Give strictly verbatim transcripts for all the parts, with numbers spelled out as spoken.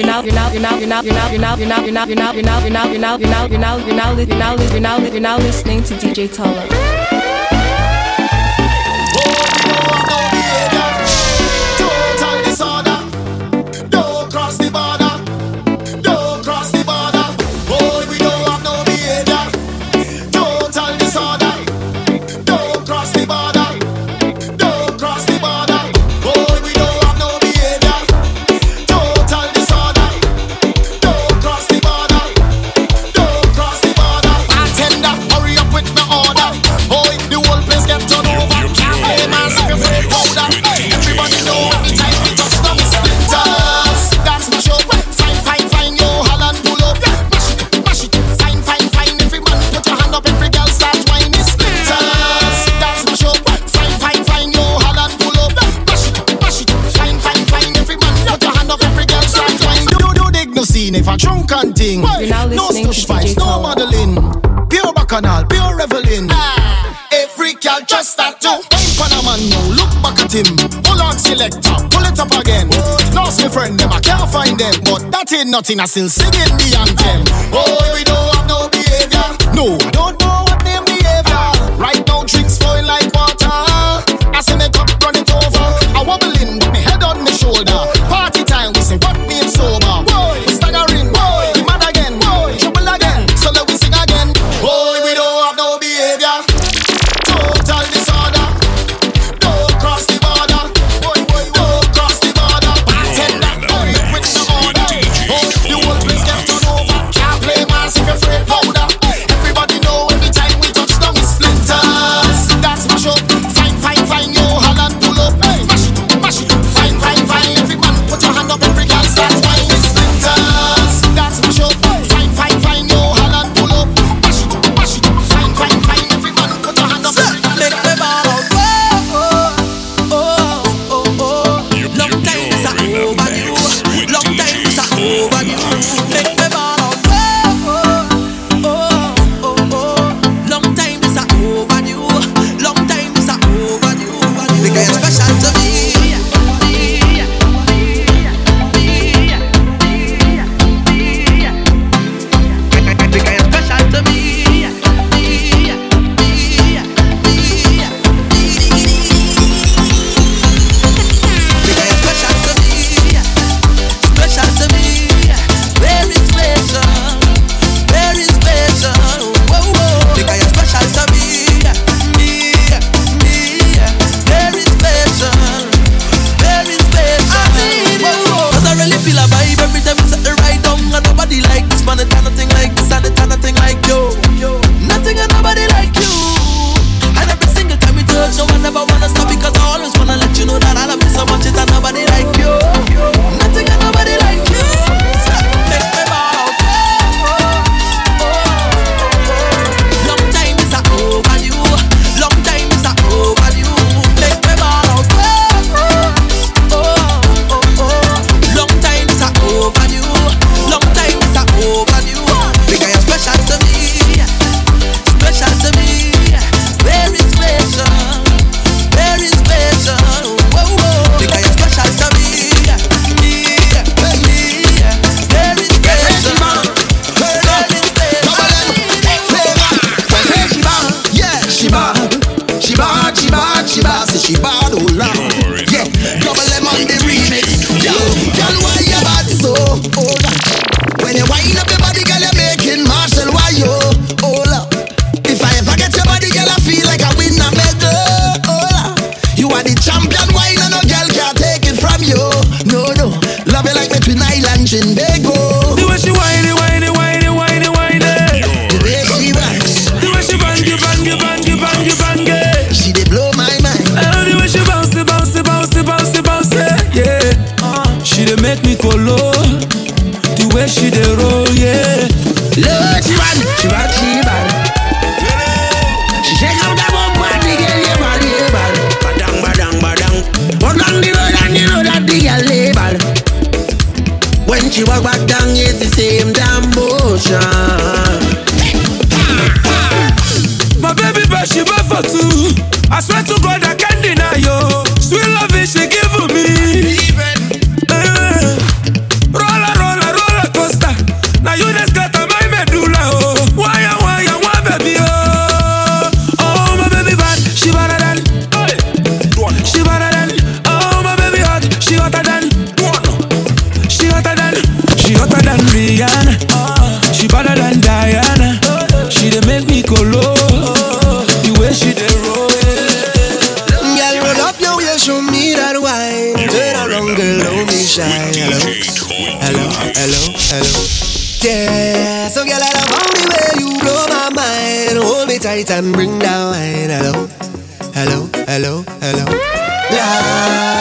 now you now you now you now you now you now you now you now you now you now you now you now you now you now you now you now you now you now you now listening to D J Tolo. If I drunk and thing, no stush vibes, no modeling, pure bacchanal, pure reveling. Ah, every girl just start to aim for a man now. Look back at him, pull on selector, pull it up again. No, my friend, them I can't find them, but that ain't nothing. I still singing the anthem. Oh, we don't have no behavior. No, I don't know what name behavior. Right now, drinks flowing like water. I see my cup run it over. I wobbling with my head on my shoulder. Party time, we say what me and sober. Roll, roll, the way she dey roll. Girl, roll up your way, show me that wine. Turn around, girl, let me shine. Hello, hello, hello. Yeah, so girl, I love all the way you blow my mind. Hold me tight and bring down wine. Hello, hello, hello, hello. Yeah.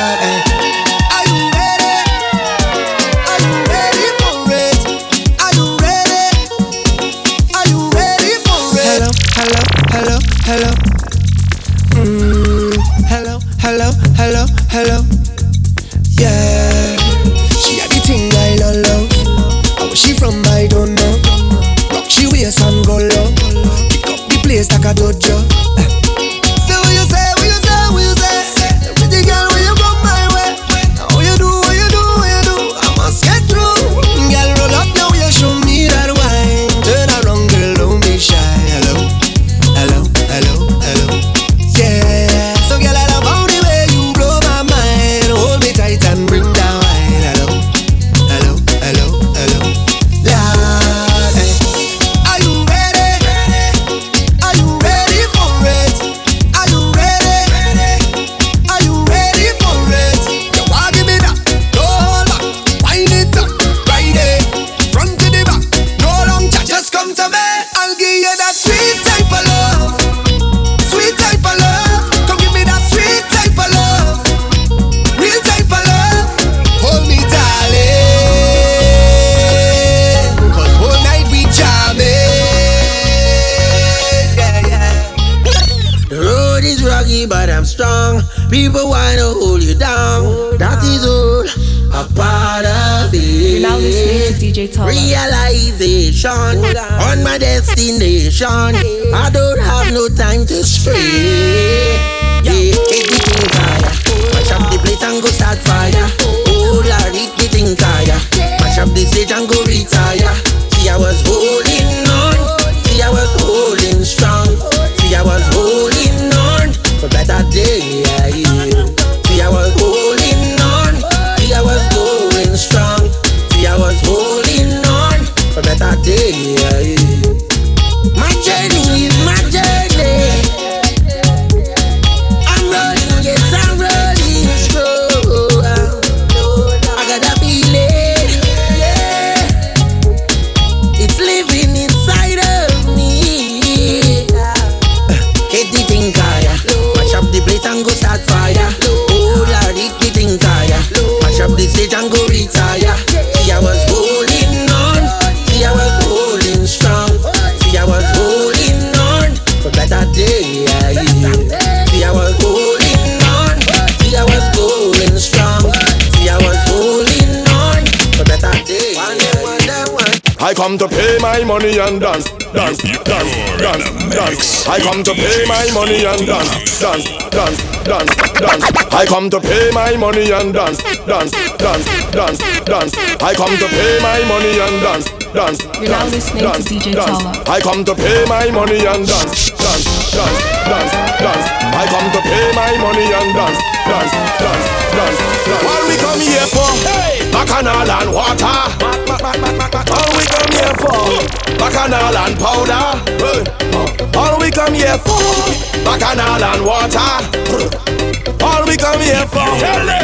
Hello, mm. hello, hello, hello, hello. Yeah, she had the thing I love, love. How she from, I don't know. Rock she wears and go low. Pick up the place like a dojo. Uh. Say what you say, what you say, what you say. Pretty girl, when you come my way. Now what you do, what you do, what you do. I must get through. Girl, roll up now, you show me that wine. Turn around, girl, don't be shy. Hello, hello. Hello, hello, yeah. So girl, I love all the way you blow my mind. Hold me tight and bring down wine. Hello, hello, hello, hello. Lord, are you ready? Are you ready for it? Are you ready? Are you ready for it? You want to give me that? No luck, wind it up, ride it, front to the back, no long chat. Just come to me, I'll give you that sweet type of love. But I'm strong. People wanna hold you down. Hold that down. Is all a part of it. You're now listening to D J Tala. Realization on my destination. I don't have no time to stray. Yeah, take the thing higher. Mash up the plate and go start fire. Oh Lord, eat the thing higher. Mash up the stage and go retire. See, I was holding on. See, I was holding strong. See, I was holding on. For better day, yeah, yeah. See, I was holding on. See, I was going strong. See, I was holding on. For better day, yeah, yeah. My journey is my journey. I'm rolling, yes, I'm rolling slow. I got a feeling, yeah. It's living inside of me. Hit the thing higher. The plate and go start fire. Oh Lord, eat the thing higher. Mash up the stage and go retire. See, I was holding on. See, I was holding strong. See, I was holding on. For better day, yeah. See, I was holding on. See, I was going strong. See, I was holding on. For better day, yeah. I come to pay my money and dance. Dance, dance, dance, dance. I come to pay my money and dance, dance, dance, dance, dance. I come to pay my money and dance, dance, dance, dance, dance. I come to pay my money and dance, dance, dance, dance, dance. I come to pay my money and dance, dance, dance, dance, dance. I come to pay my money and dance, dance, dance, dance, dance. What we come here for? Bacchanal and water. All we come here for? Bacchanal and powder. All we come here for, bacchanal and water. All we come here for,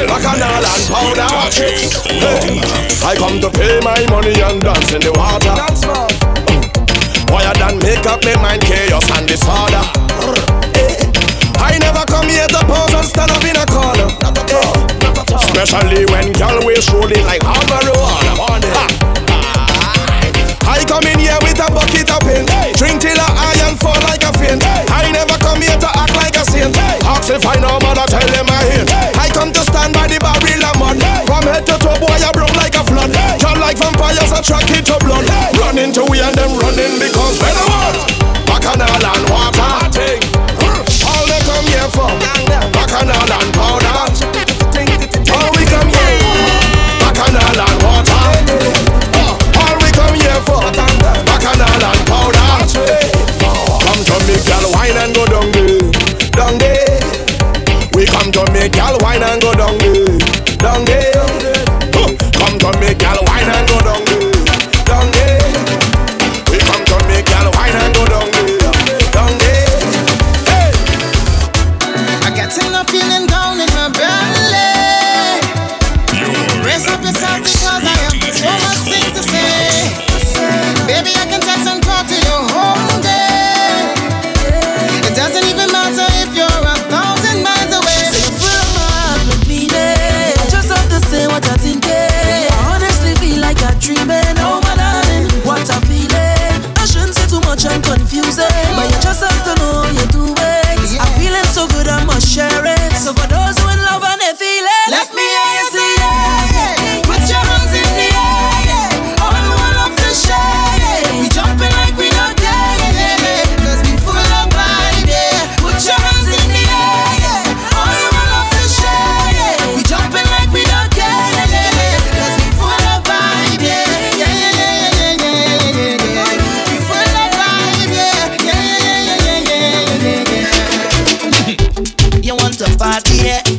bacchanal and powder. I come to pay my money and dance in the water. Why I done make up my mind, chaos and disorder. I never come here to pose and stand up in a corner. Especially when girl we rolling like hard marijuana. I come in here with a bucket of paint. Drink till I iron fall like a faint. I never come here to act like a saint. Ask if I know man, I tell him I hate. I come to stand by the barrel of mud. From head to toe, boy, I broke like a flood. Just like vampires, I track it to blood. Run into we and them running because when I want bacchanal and water. All they come here for, bacchanal and powder. All we come here for, bacchanal and water. Bacchanal and powder. Come to me, girl, wine and go down there, down there. We come to me, girl, wine and go down there, down there. Come to me, girl, wine and go down there, down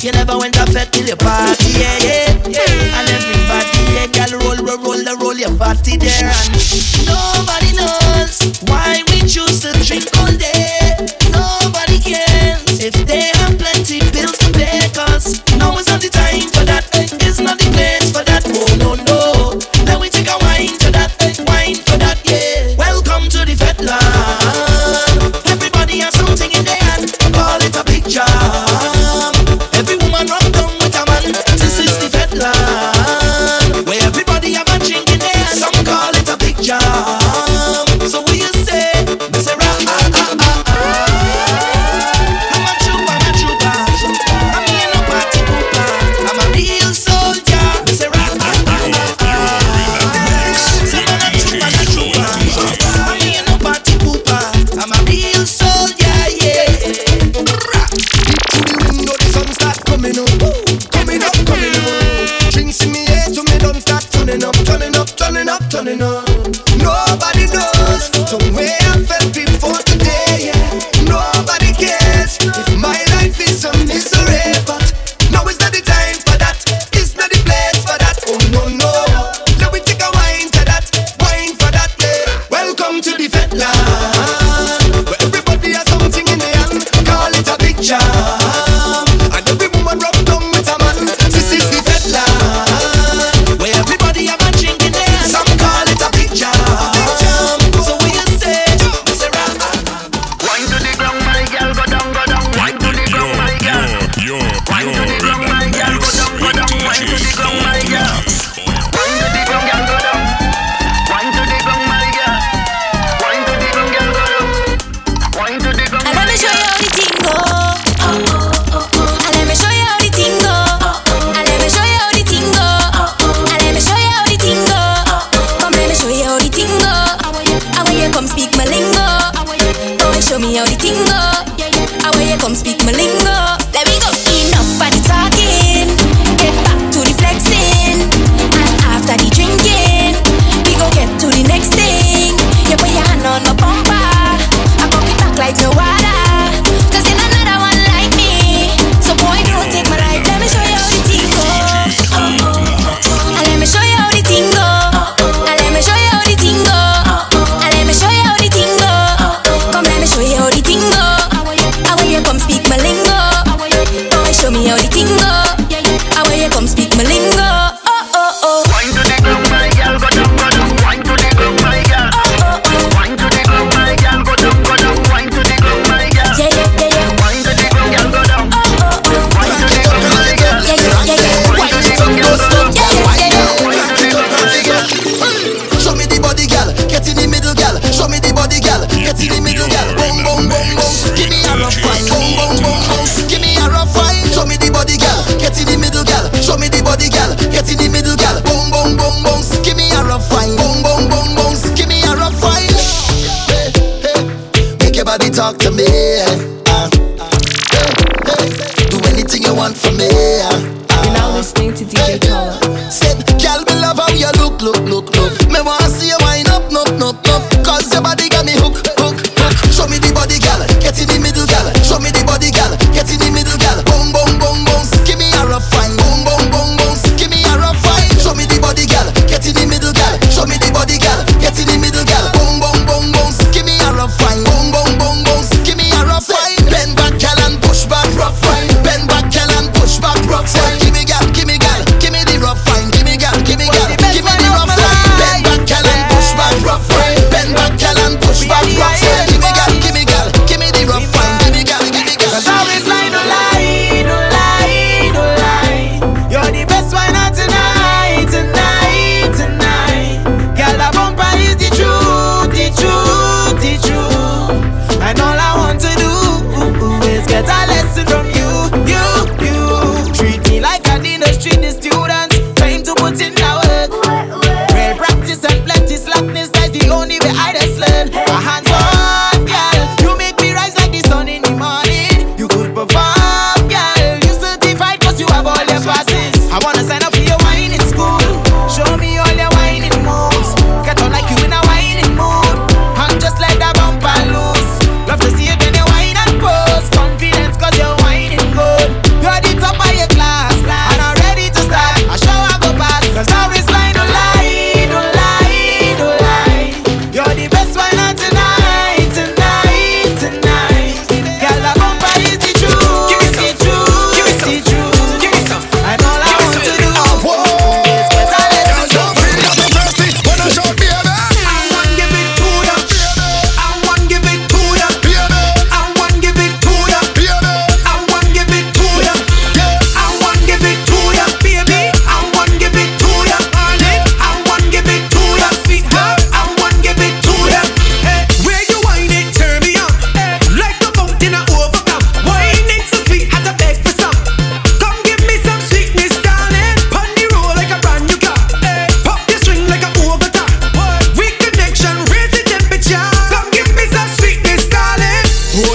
You never went upset till your party, yeah, yeah, yeah. And everybody, yeah, girl, roll, roll, roll, roll, roll your party there. And nobody knows why we choose to drink all day. Nobody cares if they have plenty bills to pay, 'cause now is not the time for that. It's not the place for that. Oh no no. Then we take a wine to that, wine for that, yeah. Welcome to the fete land. Everybody has something in their hand. Call it a picture. Rough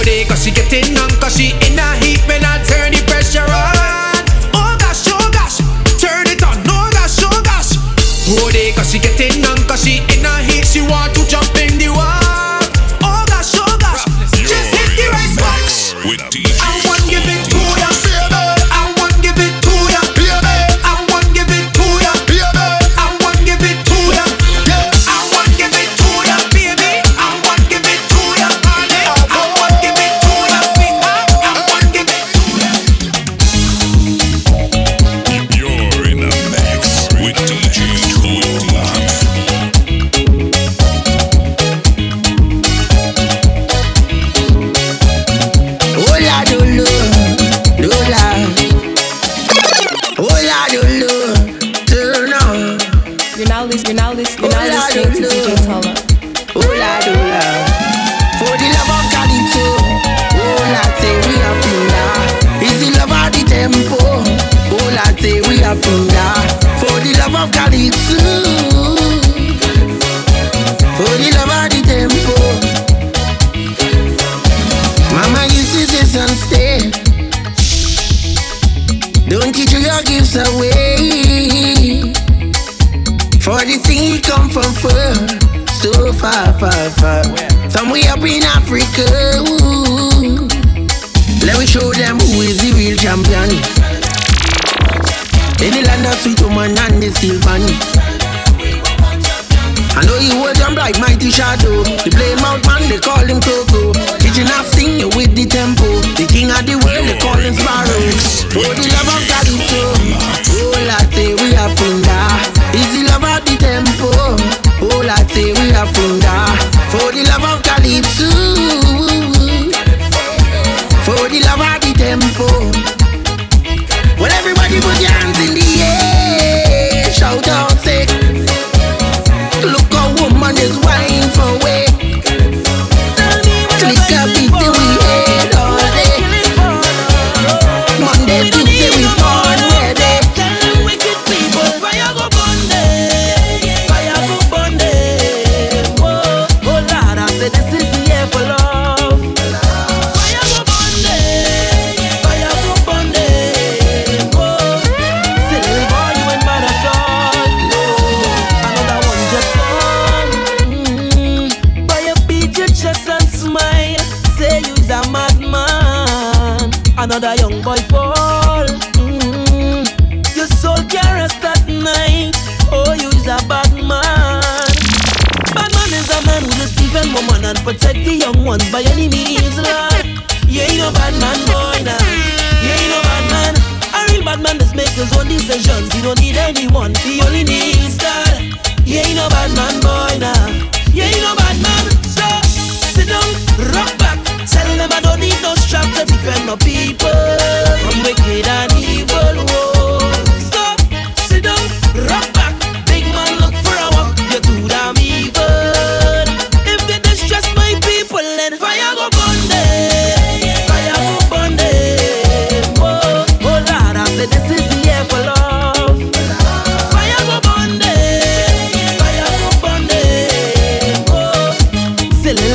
body, cause she getting on, cause she in a heat when I turn the pressure on. Oh gosh, oh gosh, turn it on, oh gosh, oh gosh. Body, cause she getting on, cause she in a heat, she want to jump in the water. Little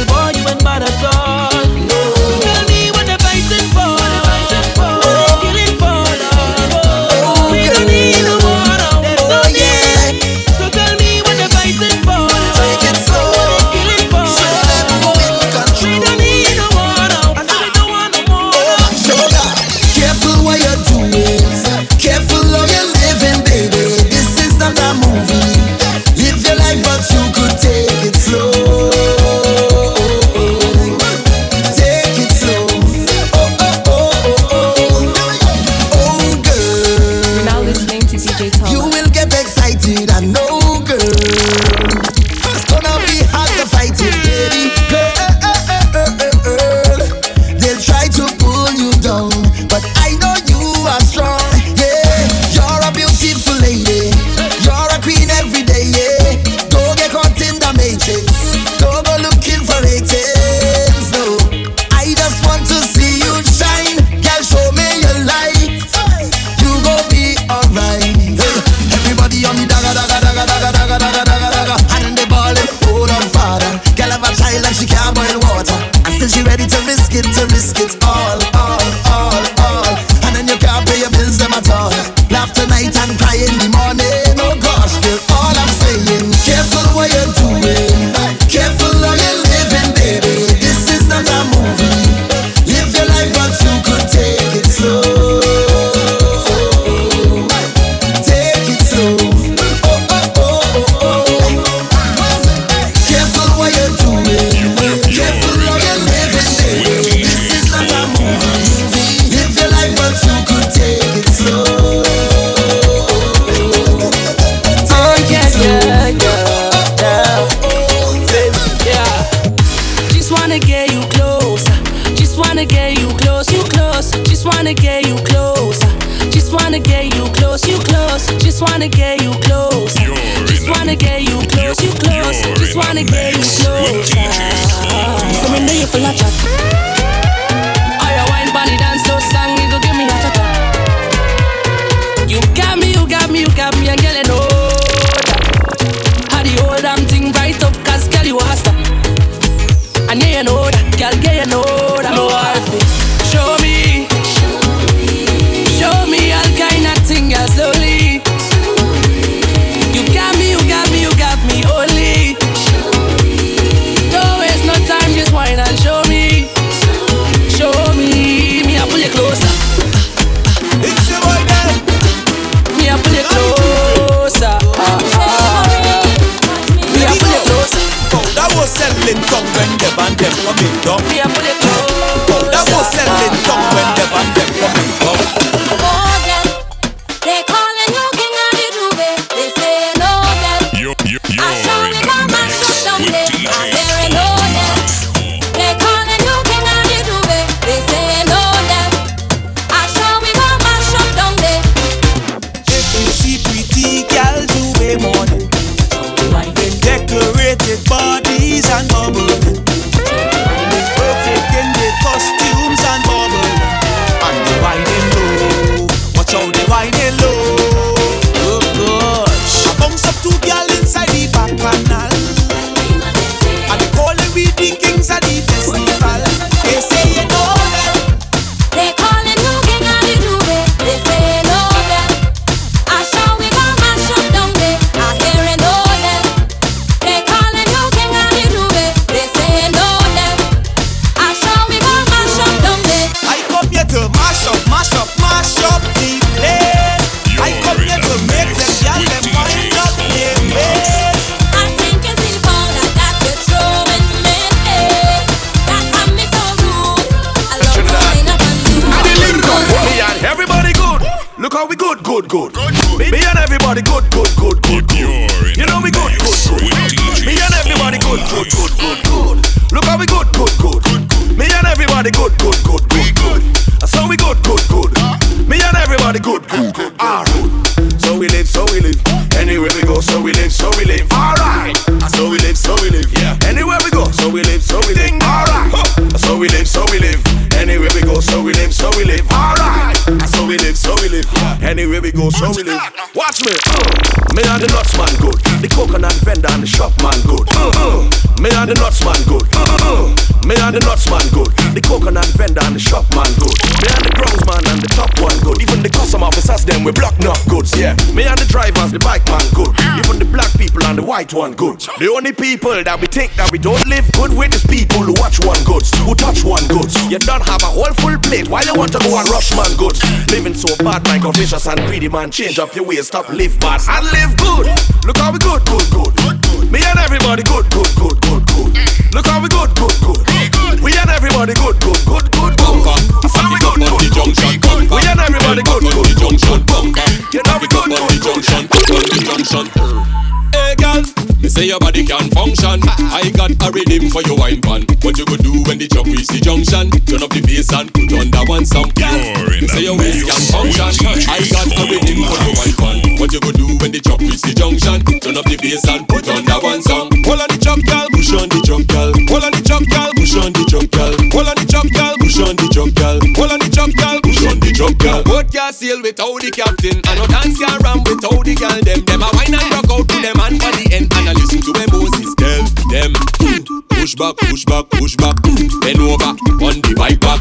boy, you ain't mad at all. No. Tell me what the fighting for. biscuits all, all, all, all. And then you can't pay your bills them at all. Laugh tonight and cry in the morning. Oh gosh, girl, all I'm saying, careful what you're doing, careful how you're living, baby. This is not a movie. Live your life but you could take it slow. Take it slow. Oh, oh, oh, oh, oh. Careful what you're doing, careful how you're living, baby. This is not a movie. Live your life but you could take it slow. Oh yeah, yeah, yeah, yeah. Baby, yeah. Just wanna get you closer. Just wanna get you close, you close. Just wanna get you closer. Just wanna get you close, you close. Just wanna get you close. Just wanna get you close, you close. Just wanna get you close. So me know you full of chat. All your wine, bunny dance, so song, you go give me a tata. You got me, you got me, you got me, and girl, you know that. Had the whole damn thing right up, cause girl, you a star. And yeah, you know that, girl, girl, you know that. No hard thing. Show me, show me all kind of thing, girl, slowly. You got me, you got me, you got me only. Don't waste no time, just wine and show me, show me. Me I pull you closer, It's your boy Dan. me I pull you closer, me I pull you closer. That was selling tongue when the band them coming down. Me I pull you closer. That was selling tongue when the band them coming down. Oh, them, they calling you king of the groove. They say no them. You're, you're, you're I show me how my shot down with play. I say no them. They calling you king of the groove. They say no them. I show me how my shot down there. If you see pretty girl do way more than decorated bodies and bubbling, perfect in the costumes and bubbling, and they whining low. Watch how they whining low. Oh gosh, I bounce up two girls inside the back canal, and they calling we the kings of the festival. They say you know that. They calling you king of the groove. They say you know that. I show we got my shot down there. I hear it all. They calling you king of the groove. They say no them. I show me how my shot down there. I come here to mash up, mash up, mash up the place. I come here to make them y'all them wind up their ways. I think it's in color that you're throwing me. That I'm me so rude. I love coming up on you. I didn't go. Me and everybody good. Look how we good, good, good. Me and everybody good, good, good, good, good. You know we good, good, good. Me and everybody good, good, good, good, good. Look how we good, good, good. Me and everybody good, good, good, good, good. So we good, good, good. Me and everybody good, good, good. Ah, so we live, so we live. Anywhere we go, so we live, so we live. Alright. So we live, so we live. Yeah. Anywhere we go, so we live, so we live. Alright. So we live, so we live. Anywhere we go, so we live, so we live. Alright. So we live, so we live. Anywhere we go, so we live. Watch me. Me and the nuts man good. The coconut vendor and the shop man good. Me and the nuts man good. Me and the nuts man good. The coconut vendor and the shop man good. Me and the grounds man and the top one good. Even the custom officers them we block enough goods. Yeah. Me and the drivers, the bike man good. Even the black people and the white one good. The only people that we think that we don't live good with is people who watch one goods, who touch one goods. You don't have a whole full plate while you want to go and rush man goods. Living so bad, like a vicious and greedy man. Change up your ways, stop live bad and live good. Look how we good, good, good. Me and everybody good, good, good, good, good. Look how we good, good, good. We and everybody good, good, good, good, good. So we good, good, good, good. We and everybody good, good, good, good, good. You know we good, good, good, good, good. Hey girl, me say your body can function. I got a rhythm for your wine pan. What you could do when the truck reach the junction? Turn up the bass and put on that one song. Me say your waist can function. I got a rhythm for your wine pan. What you could do when the truck reach the junction? Turn up the bass and put on that one song. Hold on the truck, girl, push on the truck, girl. Hold on the truck, girl, push on the truck, girl. Hold on the truck, girl, push on the truck, girl. Hold on the truck, girl, push on the truck, girl. Boat can't sail without the captain, and no dance can't ram without the girl. Them, them a wine and rock out to them. And for the end, and I listen to them voices. Tell them, push back, push back, push back. Then over on the bike back.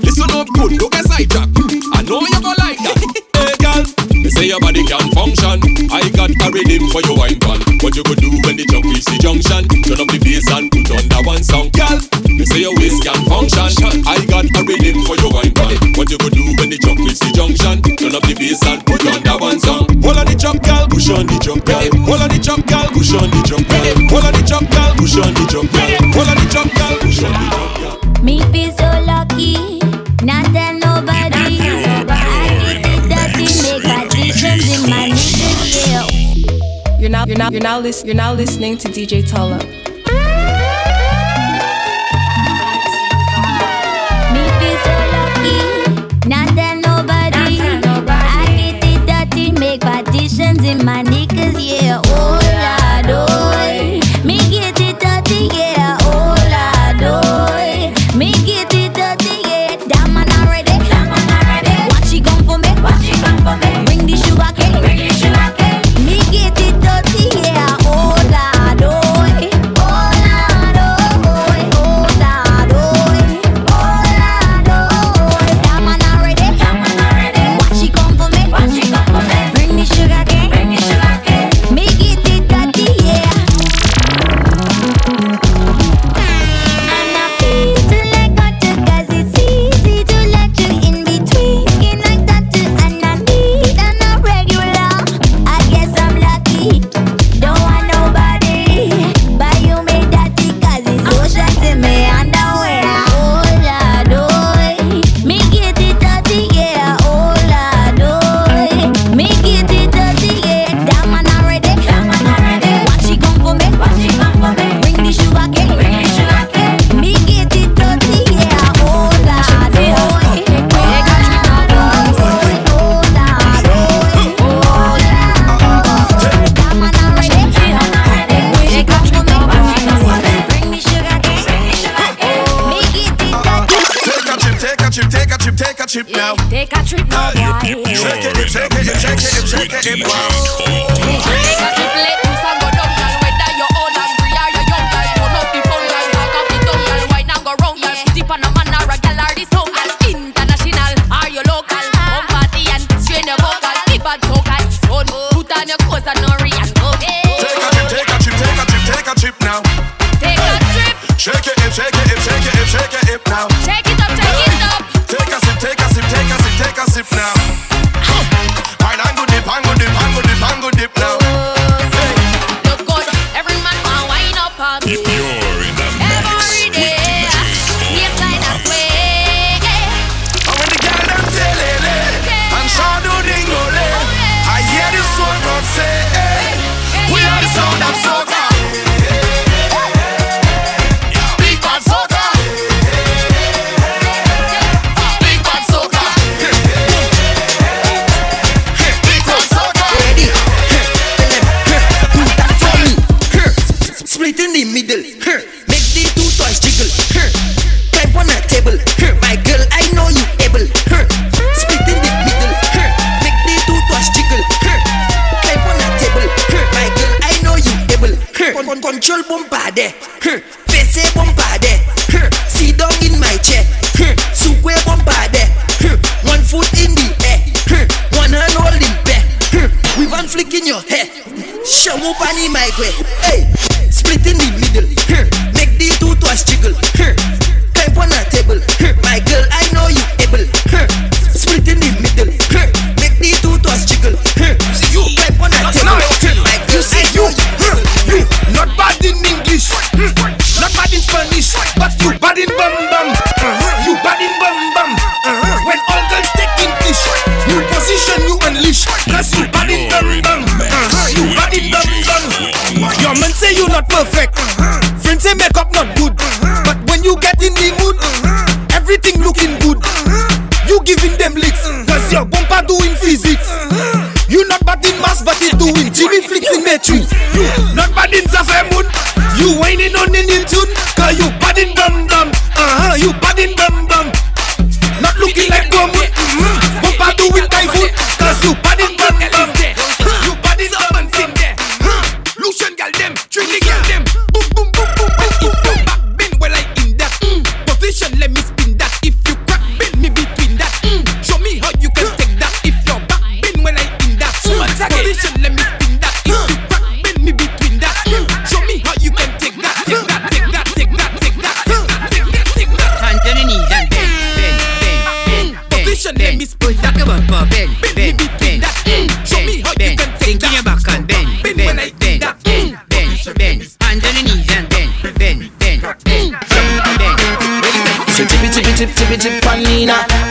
Listen up good, look at sidetrack. I know you go like that. Hey girl, they say your body can function. I got a rhythm for your wine pan. What you go do when the jump is the junction? Turn up the bass and put on that one song. Girl, they say your waist can function. I got a rhythm for your wine pan. What you go do when the jump is the junction? Turn up the bass and put on that one song. Hold on the jump, girl, push on the jump, girl. Hold on the jump, girl, push on the jump, girl. Hold on the jump, girl, push on the jump, girl. Hold on the jump, girl, push on the jump, girl. Me feel so lucky, not that nobody. But I did that we make a difference in my music. You're now, you're now, you're now listening. You're now listening to D J Tolo. Me feel so lucky, not that nobody. But I did that we make partitions in my niggas. Yeah, oh Lord, oh. Me get it dirty, yeah, oh la doy. Me get it dirty, yeah. That man already, that man already. What she gon' for me? What she gon' for me? Bring the sugar cane, bring the sugar cane. Me get it dirty, yeah, oh la doy, oh la doy, oh la doy, oh la doy. That man already, that man already. What she gon' for me? What she gon' for me? Bring the sugar cane, bring the sugar cane. Me get it dirty, yeah. Tricky girl them, boom boom boom boom boom boom, back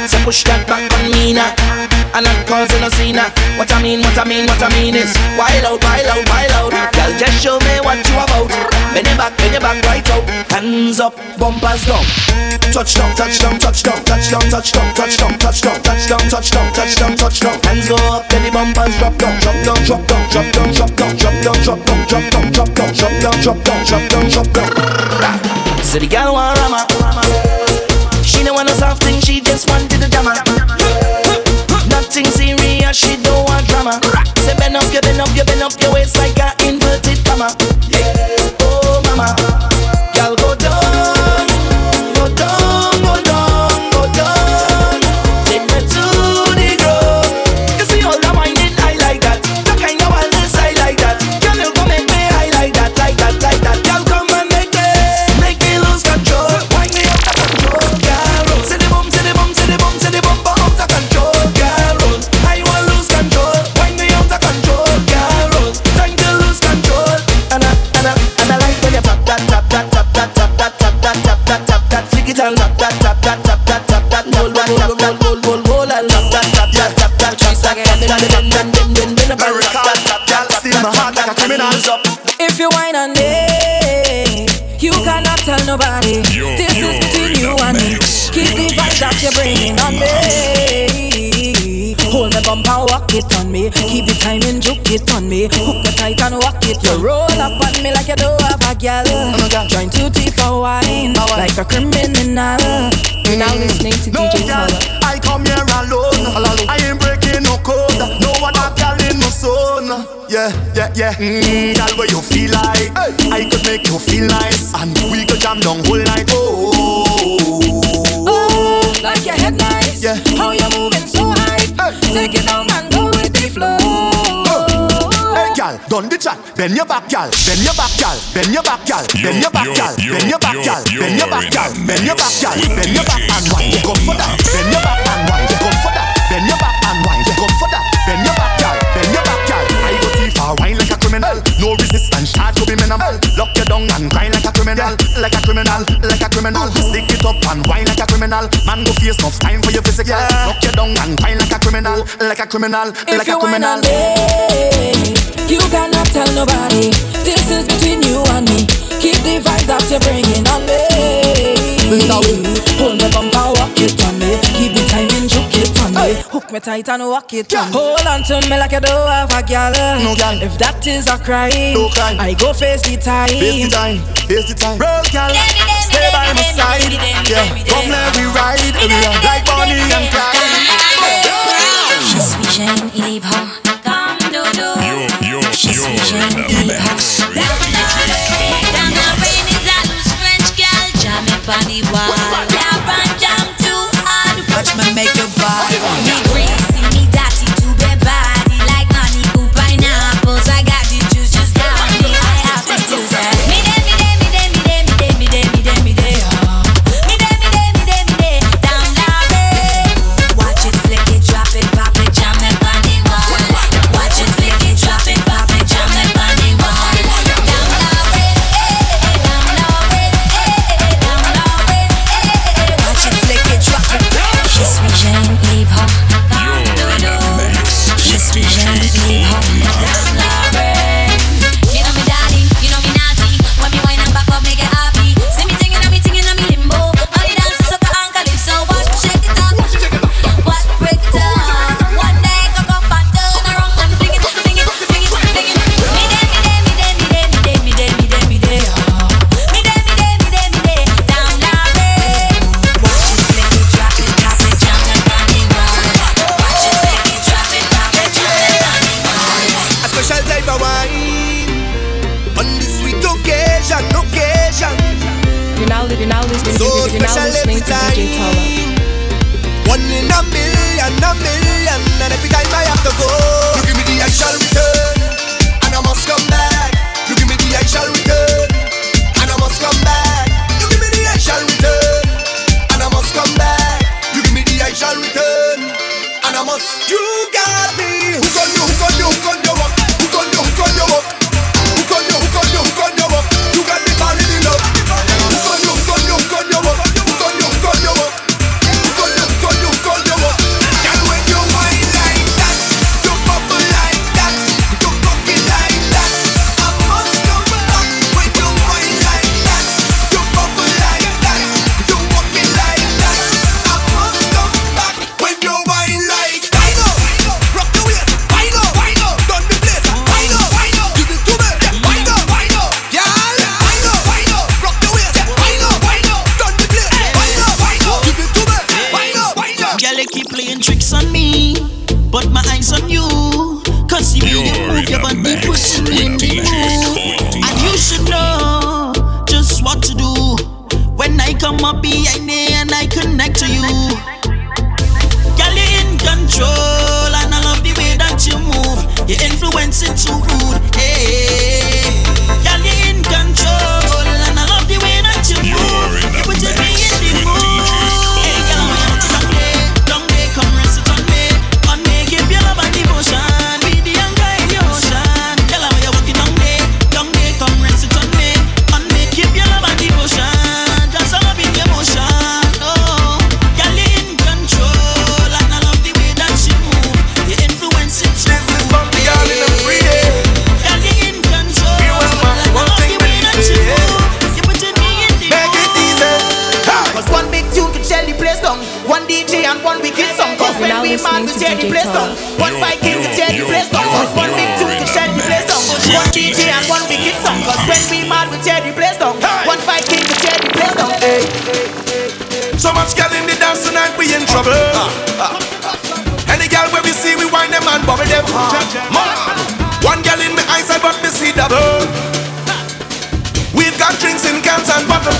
So push that back on me now, and I'm causing a scene. What I mean, what I mean, what I mean is wild out, wild out, wild out. Girl, just show me what you about. Bend it back, bend it back right out. Hands up, bumpers down. Touchdown, touchdown, touchdown, touchdown, touchdown, touchdown, touchdown, touchdown, touchdown, touchdown, touchdown. Hands go up, then the bumpers drop down, drop down, drop down, drop down, drop down, drop down, drop down, drop down, drop down, drop down, drop down, drop down, drop down. So the girl want rama. She don't want no soft thing, she just wanted the drama. Nothing serious, she don't want drama. Say bend up, you bend up, you bend up your waist like a inverted comma. Oh mama, girl go down, go down, go down, go down. Take me to the ground. You see all the winding I like that. That kind of wildness I like that. Girl you come and play I like that, like that, like that. Girl come and make me, make me lose control. Wind me out of control, girl. Say the bum, say the bum, say the bum, say the bum, but out of control, girl. I won't lose control. Wind me out of control, girl. Time to lose control. And I, and I, and I like when you tap that, tap that, tap that, tap that, tap that, tap that, tap that. Flick it and tap that, tap that, tap that, tap that, roll, roll, roll, roll, roll, roll, roll, and tap that, tap that, tap that, tap that, tap that, tap that, tap that, tap that, steal my heart like a criminal. If you whine on me, you cannot tell nobody. This is between you and me. Keep the vibe that you're bringing on me. Hold the bump and walk it on me. Keep the timing, juke it on me. Hook it tight and walk it. You roll up on me like you don't have a gal. Join two teeth for wine like a criminal. You're now listening to No D J girl, Smaller. I come here alone. I ain't breaking no code. No other girl in my zone. Yeah, yeah, yeah. Mm, girl, where you feel like I could make you feel nice, and we could jam down whole night. Oh, oh, like your head nice. Yeah, how you moving so high? Hey. Take it down and go with the flow. Oh. Hey, girl, done the chat. Bend your back, girl. Bend your back, girl. Bend your back, girl. Bend your back, girl. Bend your back, girl. Bend your back, girl. Bend your back, girl. Bend your back and wine. You come for that. Bend your back and wine. You come for that. Bend your back and wine. You come for that. Bend your back, girl. Bend your back, girl. I go see for wine like a criminal. No resistance, charge to be minimal. Lock you down and grind like a criminal, like a criminal, like a criminal. Stick it up and wine like a criminal. Man go face enough time for your physical. Lock you down and grind like a criminal, like a criminal, like a criminal. You cannot tell nobody. This is between you and me. Keep the vibe that you're bringing on me. Hold the bumper, walk it on me. Keep the timing, juke it on me. Hook me tight and walk it on me. Hold on to me like you don't have a gal. No gal. If that is a crime, no crime. I go face the time. Face the time, face the time. Bro, gal, stay by my side. Yeah, come let me ride. Like Bonnie and Clyde. Je suis jeune et libre. She's so young, in the house. Down the rain is a loose French girl, jamming on the wall. Down and jam too hard, watch me make your body. Me greasy, me dirty, to be body like honey, cool pineapples. I got the juice just down me, I have to do that. Me day, me day, me day, me day, me day, me day, me day, me day, me day, me day, me day, me day, down the rain. Watch it, flick it, drop it, pop it, jamming on the wall. Watch it, flick it, drop it. D J and one wicked song. Cause when we man to tear the place down, one Viking to tear the place down, one big two to tear the place down. One D J and one wicked song. Cause when we man we tear the place down, one Viking to tear the place down. So much girl in the dance tonight, we in trouble. Any girl where we see, we wind them and bubble them. One girl in my eyes, I but me see double. We've got drinks in cans and bottles.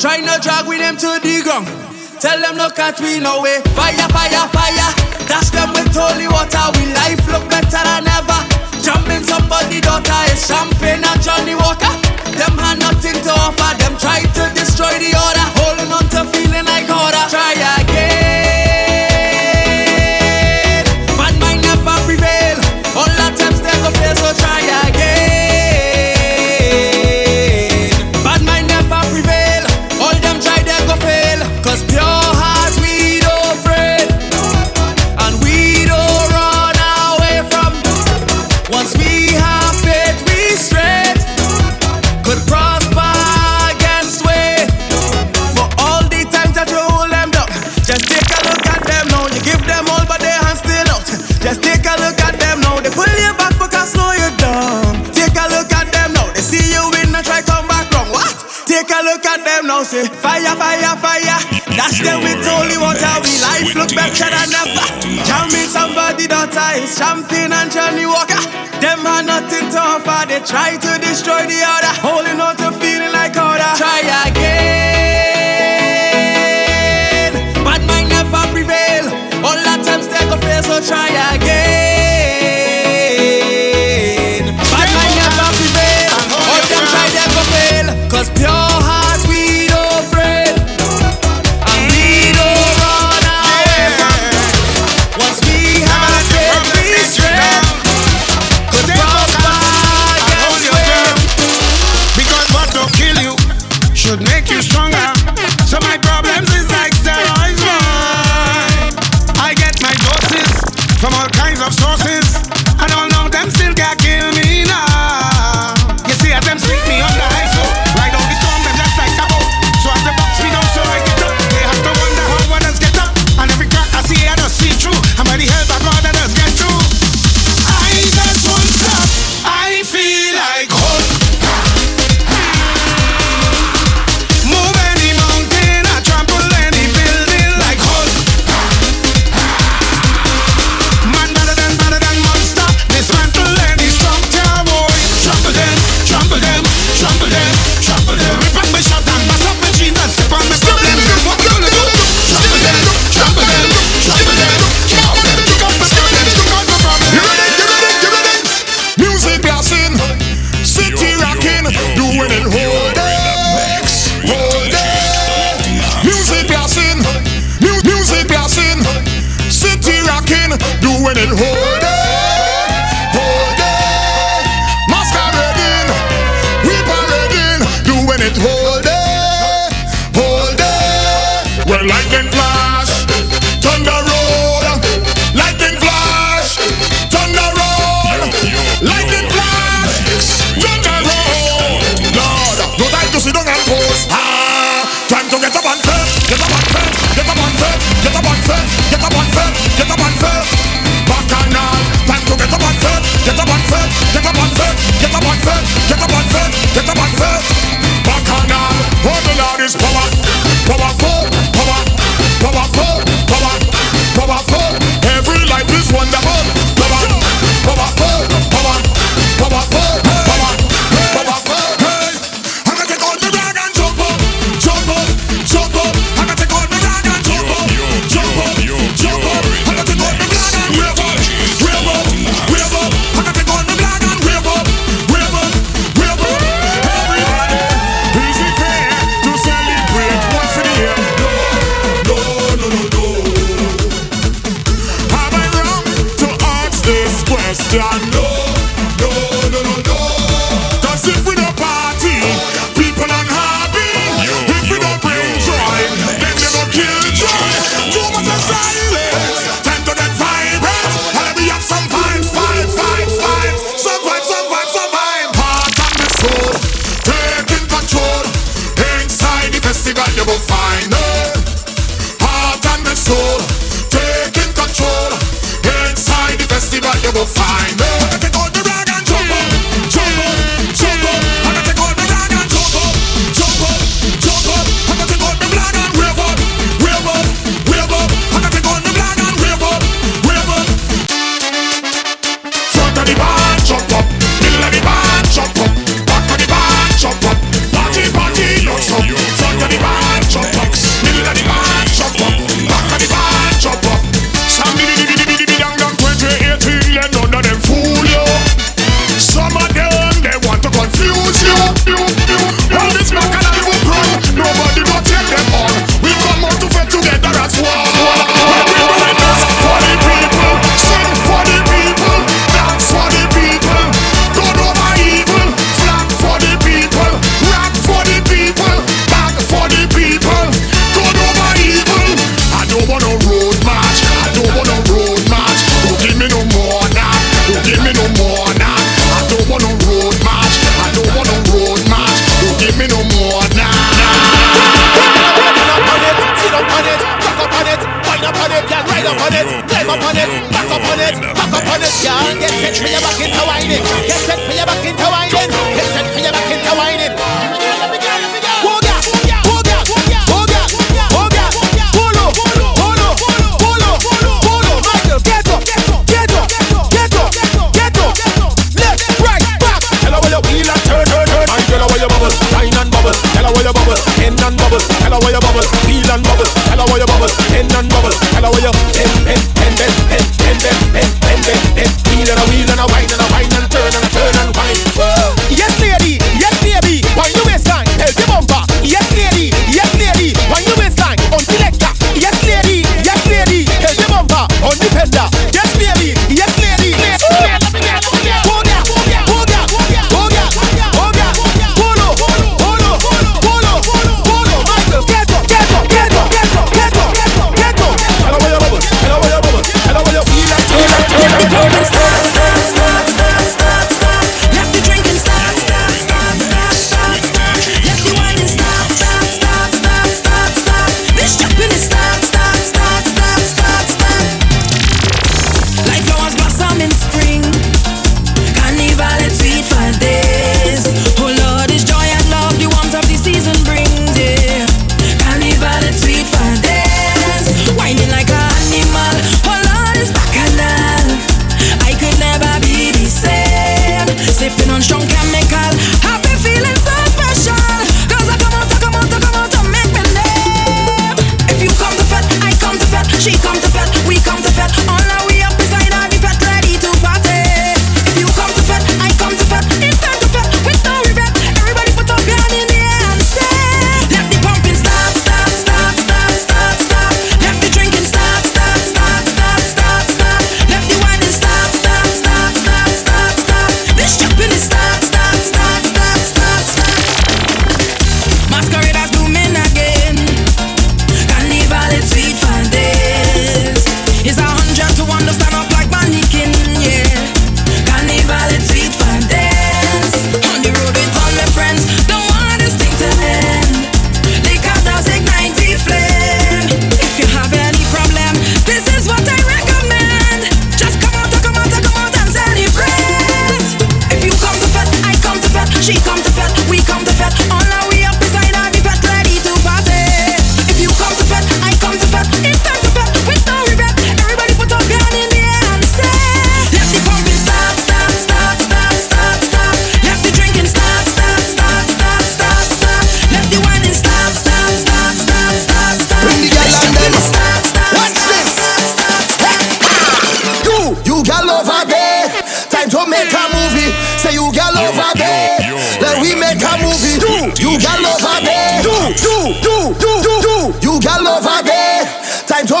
Try no drag with them to the ground. Tell them look at we no way. Fire, fire, fire. Dash them with holy water. We life look better than ever. Jumping somebody's daughter is champagne and Johnny Walker. Them had nothing to offer. Them try to destroy the order. Holding on to feeling like order. Try again. But might never prevail. All attempts never fail. So try again. Say, fire, fire, fire. That's them with holy water. We life look better than ever. Jamming somebody's daughter is champagne and Johnny Walker. Them had nothing to offer. They try to destroy the other. Holding on to feeling like order. Try again. But might never prevail. All attempts they go fail. So try again. But might never prevail. All them try they go fail. Cause pure heart we. Because one Well, lightning flash, thunder roll. Lightning flash, thunder roll. Lightning flash, thunder roll. Lord, no time to sit down and pose. Ah, time to get up and fail, get up and fail, get up and fail, get up and fail, get up and fail, get up and fail. Back and all, time to get up and fail, get up and fail, get up and fail, get up and fail, get up and fail, get up and fail. Back and all, oh, the Lord is power, powerful. Powerful, power, powerful. Every life is wonderful. Power, powerful, power, powerful, power, powerful. Hey, I can take on the rag and jump up, jump up, jump up. I can take on the rag and jump up, jump up, jump up. I can take on the rag and wave up, wave up, wave up. I can take on the rag and wave up, wave up, wave up. Everybody, is it fair to celebrate once in a year? No, no, no, no, no. Cause if we don't party, people unhappy. If we don't bring joy, then they don't kill joy. Too much of silence, time to get vibrant. And we have some vibes, vibes, vibes, vibes. Some vibes, some vibes, some vibes. Heart and the soul, taking control. Inside the festival you will find it. Heart and the soul, taking control. Inside the festival you will find me. I can take all the rag and jump up, jump up, jump up. I can take all the rag and jump up, jump up, jump up. I can take all the rag and wave up, wave up, wave up. I can take all the rag and wave up, wave up. Front of the band jump up, middle of the band jump up, back of the band jump up. Party, party, lots up. Front of the band jump up, middle of the band jump up, back of the band jump up. None of them fool you. Some of them, they want to confuse you. All this bacchanal for pride, nobody don't take them on. We come out to fight together as one. When people like us, for the people, sing for the people, dance for the people, don't over evil, flag for the people, rock for the people, bag for the people, don't over evil. I don't want no road march, I don't want no road march. Don't give me no more. Don't give me no more now. I don't want no road march. I don't want no road march. Don't give me no more now. Get up on it, sit up on it, back up on it, wind up on it, yeah, ride up on it, climb up on it, back up on it, back up on it, yeah. Get set for your back into whining. Get set for your back into whining. Get set for your back into whining. Tell her why you bubble, peel and bubble. Tell her why you bubble, end and bubble. Tell her why you pen, pen, pen, pen, pen, pen, pen, pen, pen, pen, pen. Peel and a wheel and a wine and a wine and turn and a turn and wine. Yes lady, yes baby, why you waistline? Tell the bumper. Yes lady, yes lady, why you waistline? On selector. Yes lady, yes lady, tell the bumper. On the fender. Yes baby, yes lady. Let's go, let's go, let's go.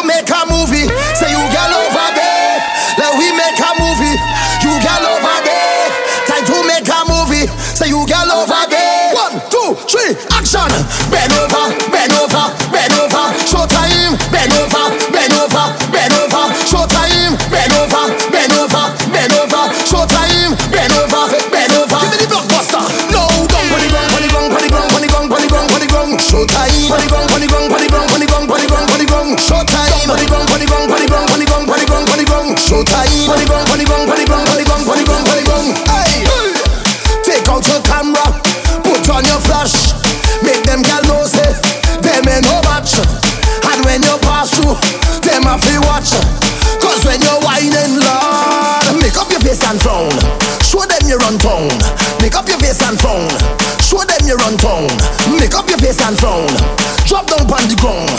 to make a movie. Say you girl over there, let we make a movie. You girl over there, time to make a movie. Say you girl over there. One, two, three, action. Bend over, bend over, bend over. Show time. Bend over, bend over, bend over. Show time. Bend over, bend over, bend over. Show time. Bend over, bend over. Give me the blockbuster. No, don't bunny gong, bunny gong, bunny gong, bunny gong, bunny gong, bunny gong. Show time. Bunny gong, bunny gong, bunny gong, bunny gong, bunny gong, bunny gong. Show time. Bunny gong, bunny gong, bunny gong, bunny gong, bunny gong, bunny gong. Show time. Bunny gong, bunny gong, bunny gong, bunny gong, bunny gong, bunny gong. Hey, take out your camera, put on your flash, make them girls know say them ain't no match. And when you pass through, them have to watch. Cause when you're whining, Lord, make up your face and frown. Show them you're on town. Make up your face and frown. Show them you're on town. Make up your face and frown. Drop down on the ground.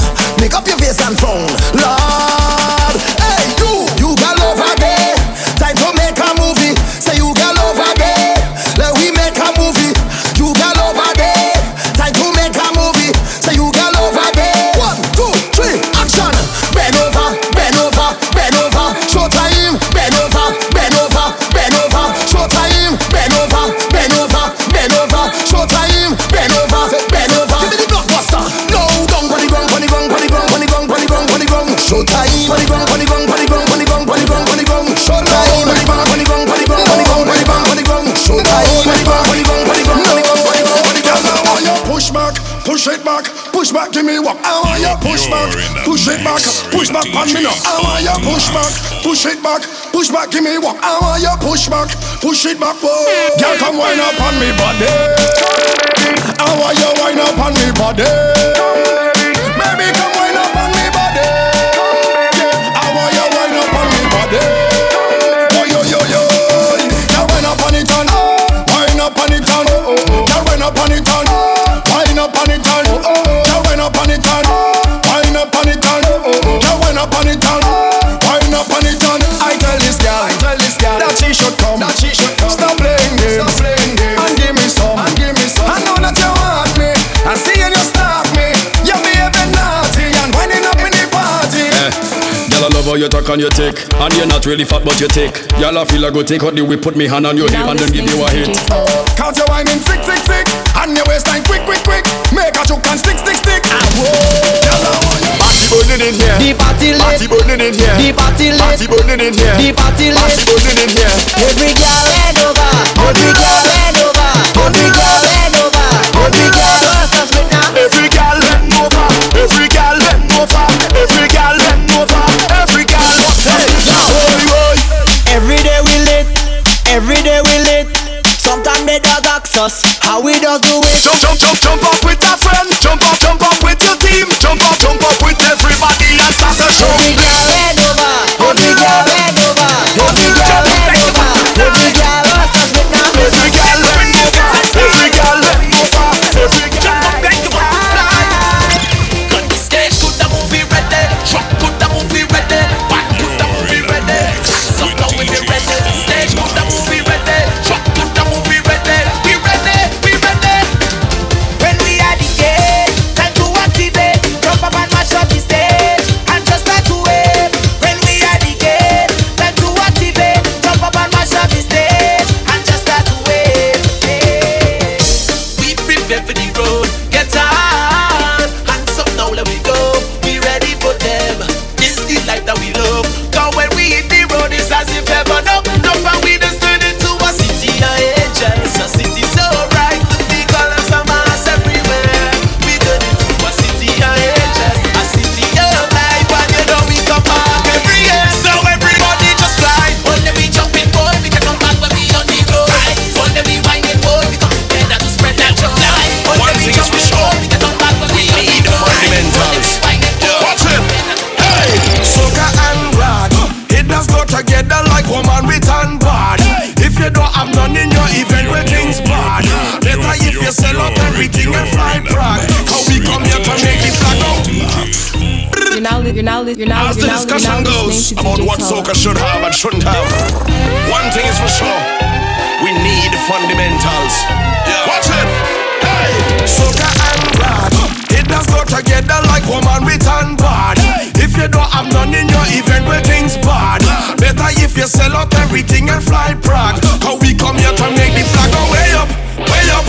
Make up your face and frown. Lord, hey you, you girl over there, time to make a movie. Say you girl over there, let we make a movie. You girl over there, time to make a movie. Say you girl over there. One, two, three, action. Bend over, bend over, bend over. Show time. Bend over, bend over, bend over. Show time. Bend over, bend over, bend over. Show time. Bend over, bend over. Give me the blockbuster. No, don't bunny gong, bunny gong, bunny gong, bunny gong, bunny gong, bunny gong. Show time. Bunny gong, bunny gong, bunny gong, bunny gong, bunny gong, bunny gong. Show time. Bunny gong, bunny gong, bunny gong, bunny gong, bunny gong, bunny gong. Show time. Bunny gong, bunny gong, bunny gong, bunny gong, bunny gong, bunny gong. Now I want push back, push it back. Push back, give me what I want ya. Push back, push it back, push back, pan me now. I want ya. Push back, push it back, push back, give me what I want ya. Push back, push it back, whoa. Girl, come wind up on me body. I want ya wind up on me body. Baby, come wind up on me body. I want ya wind up on me body. Oh yo yo yo. Girl, wind up on it on, wind up on it on, oh oh. Girl, wind up on it on, wind up on it on, oh oh. Wine up on it on. I tell this girl, I tell this girl that she should come, that she should come. Stop playing games, stop playing games, and give me some, and give me some. I know that you want me, and seeing you stop me, you're behaving naughty and winding up in the party. Eh, girl, I love how you talk and you take, and you're not really fat but you take. Girl, I feel like go take out the way, put me hand on your hip and then give you a hit. Cause you're whining sick, sick, sick, and your waistline quick, quick, quick. Make a choke and stick, stick, stick. Ah, whoa. Burning in here, the party lit. Party burning in here, the party lit. Party burning in here, the party lit. Party burning in here. Every girl bend over, every girl bend over, every girl bend over, every girl just touch me now. Every girl bend over, every girl bend over, every girl bend over, every girl just touch me now. Every day we lit, every day we lit. Sometimes they does ask us how we does do it. Jump, jump, jump, jump up with a friend. Jump up, jump up with your team. Jump up, jump up with everybody and start the show. Every girl head over, every girl head over, every girl head over, every girl head over, every girl head over, every girl head over, every girl head over. Got the stage, put the movie ready. Truck, put the movie ready. Back, put the movie ready. So now we get ready. Stage, put the movie ready. Truck, put the movie ready. We ready, we ready. When we are the game, time to activate. Jump up and mash up the stage. You're now, li- you're now, as you're the now, discussion you're now goes about what soca should have and shouldn't have, one thing is for sure, we need fundamentals. Yeah. Watch it! Hey! Soca and rad, it does go together like woman with and bad. Hey. If you don't you sell out everything and fly Prague. How we come here to make the flag go way up, way up.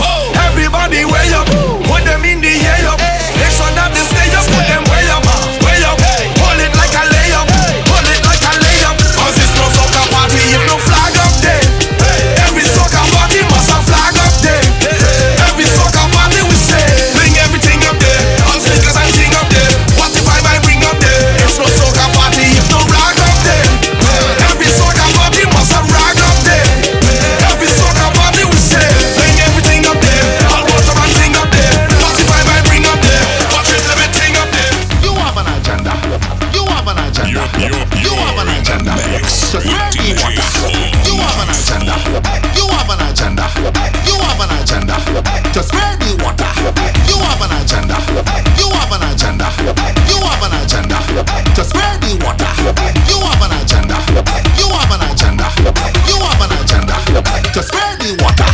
Everybody way up, put them in the air up. Make sure that they stay up, put them way up, way up. Pull it like a layup, pull it like a layup. Cause it's no soccer party if no flag up there. Every soccer party must have flag up there. Every soccer party we say, bring everything up there. On speakers and sing up there. What if I might bring up there? It's no soccer party if no rag up there. Every soccer party must have rag up there. Every soccer party we say, bring everything up there. I'll watch up and sing up there. What if I might bring up there? What if everything up there? You have an agenda. You have an agenda. You, you, you, you have an agenda. So you have an agenda. You have an agenda. You have an agenda. To spread the water. You have an agenda. You have an agenda. You have an agenda. To spread the water. You have an agenda. You have an agenda. You have an agenda. To spread the water.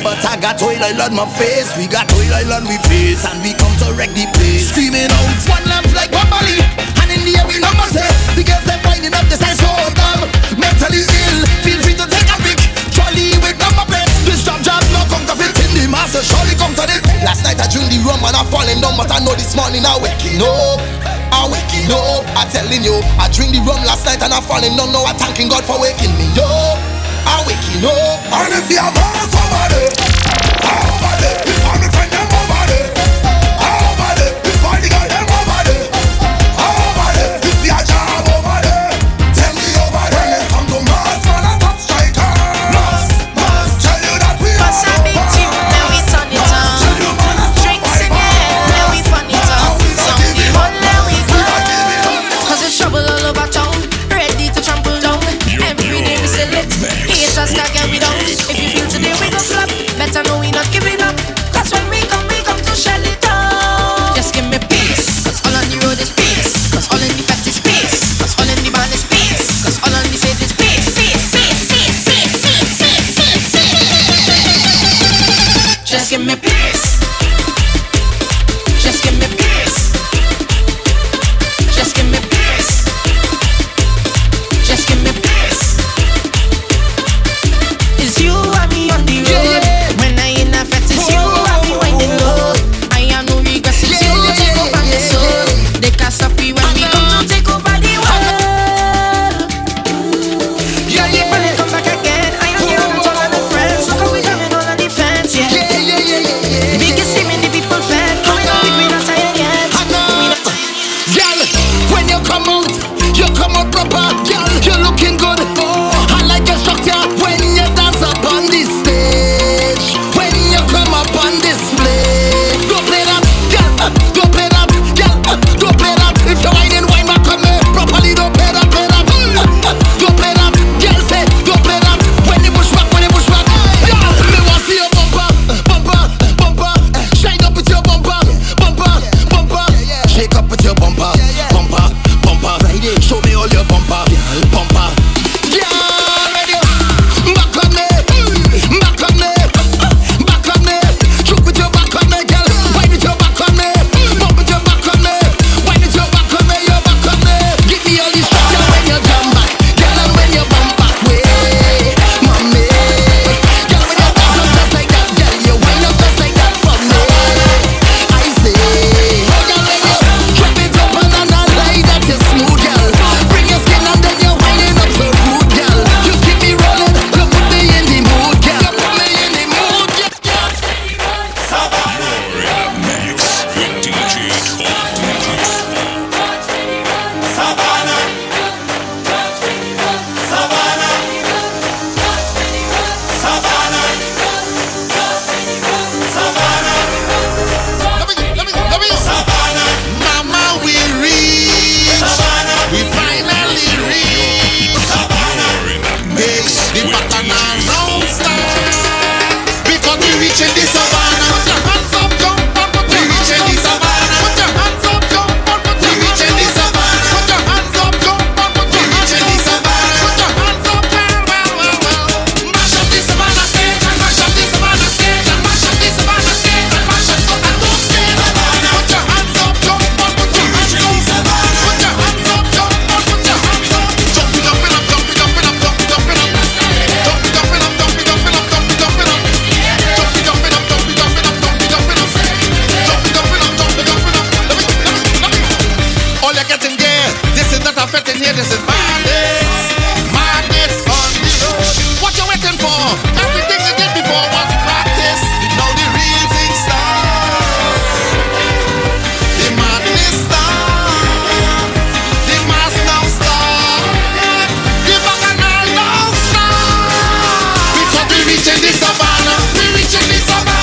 But I got oil oil on my face. We got oil oil on we face, and we come to wreck the place. Screaming out one lamp like Bombali, and in the air we number say the girls they're winding up. This is so dumb, mentally ill. Feel free to take a pic, trolley with number plates. This job job no come to fit in the master, surely come to this. Last night I drink the rum and I'm falling down, but I know this morning I waking up. I waking up. I'm telling you, I drink the rum last night and I'm falling down. Now I'm thanking God for waking me up. I'm waking up. And if you have somebody, somebody, we find the friend them over there. Somebody, we find the girl them over there. Somebody, we see a job over there. Tell me over there, I'm the mass man and top striker. Mass, mass, tell you that we are. Pass a big chip, now we turn it on. Drinks again, now we fun it up. So we hold, now we go. Cause it's trouble all over town, ready to trample down. Every day we sell it. Haters can't get me down. If you feel today we go flop, better know we not giving up. yeah, this is madness, madness on the road. What you waiting for? Everything you did before was practice. Now the real thing starts. The madness starts. The mass now starts. The bacchanal now starts. We thought we reaching the savannah. We reaching the savannah.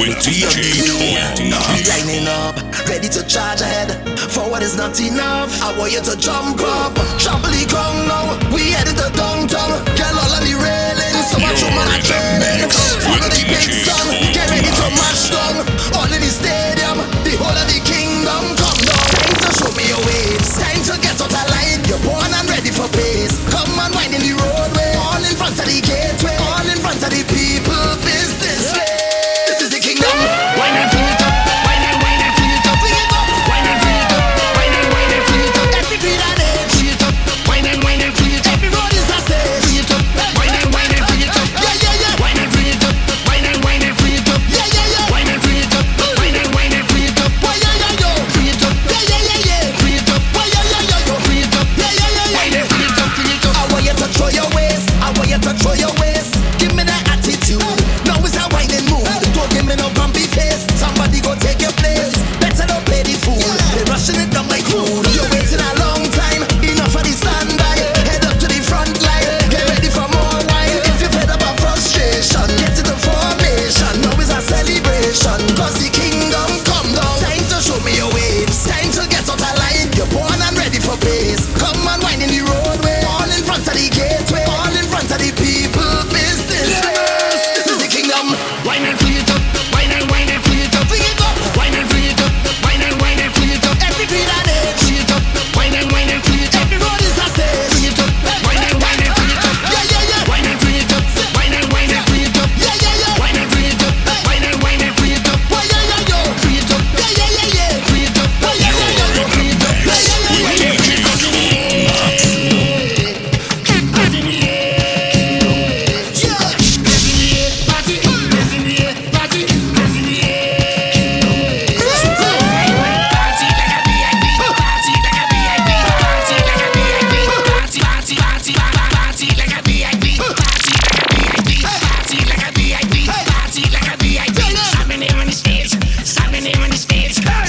With D J twenty. I'm lining up, ready to charge ahead. For what is not enough, I want you to jump up. Trouble the gong now, we headed to downtown. Girl all on the railing, so much of my training. Follow the big sun, get ready to march down. All in the stadium, the whole of the kingdom come down. Time to show me your waves, time to get out of line. You're born and ready for pace. Come and wind in the roadway, all in front of the gateway, all in front of the people business.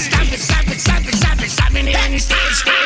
Stop it, stop it, stop it, stop it on the stage.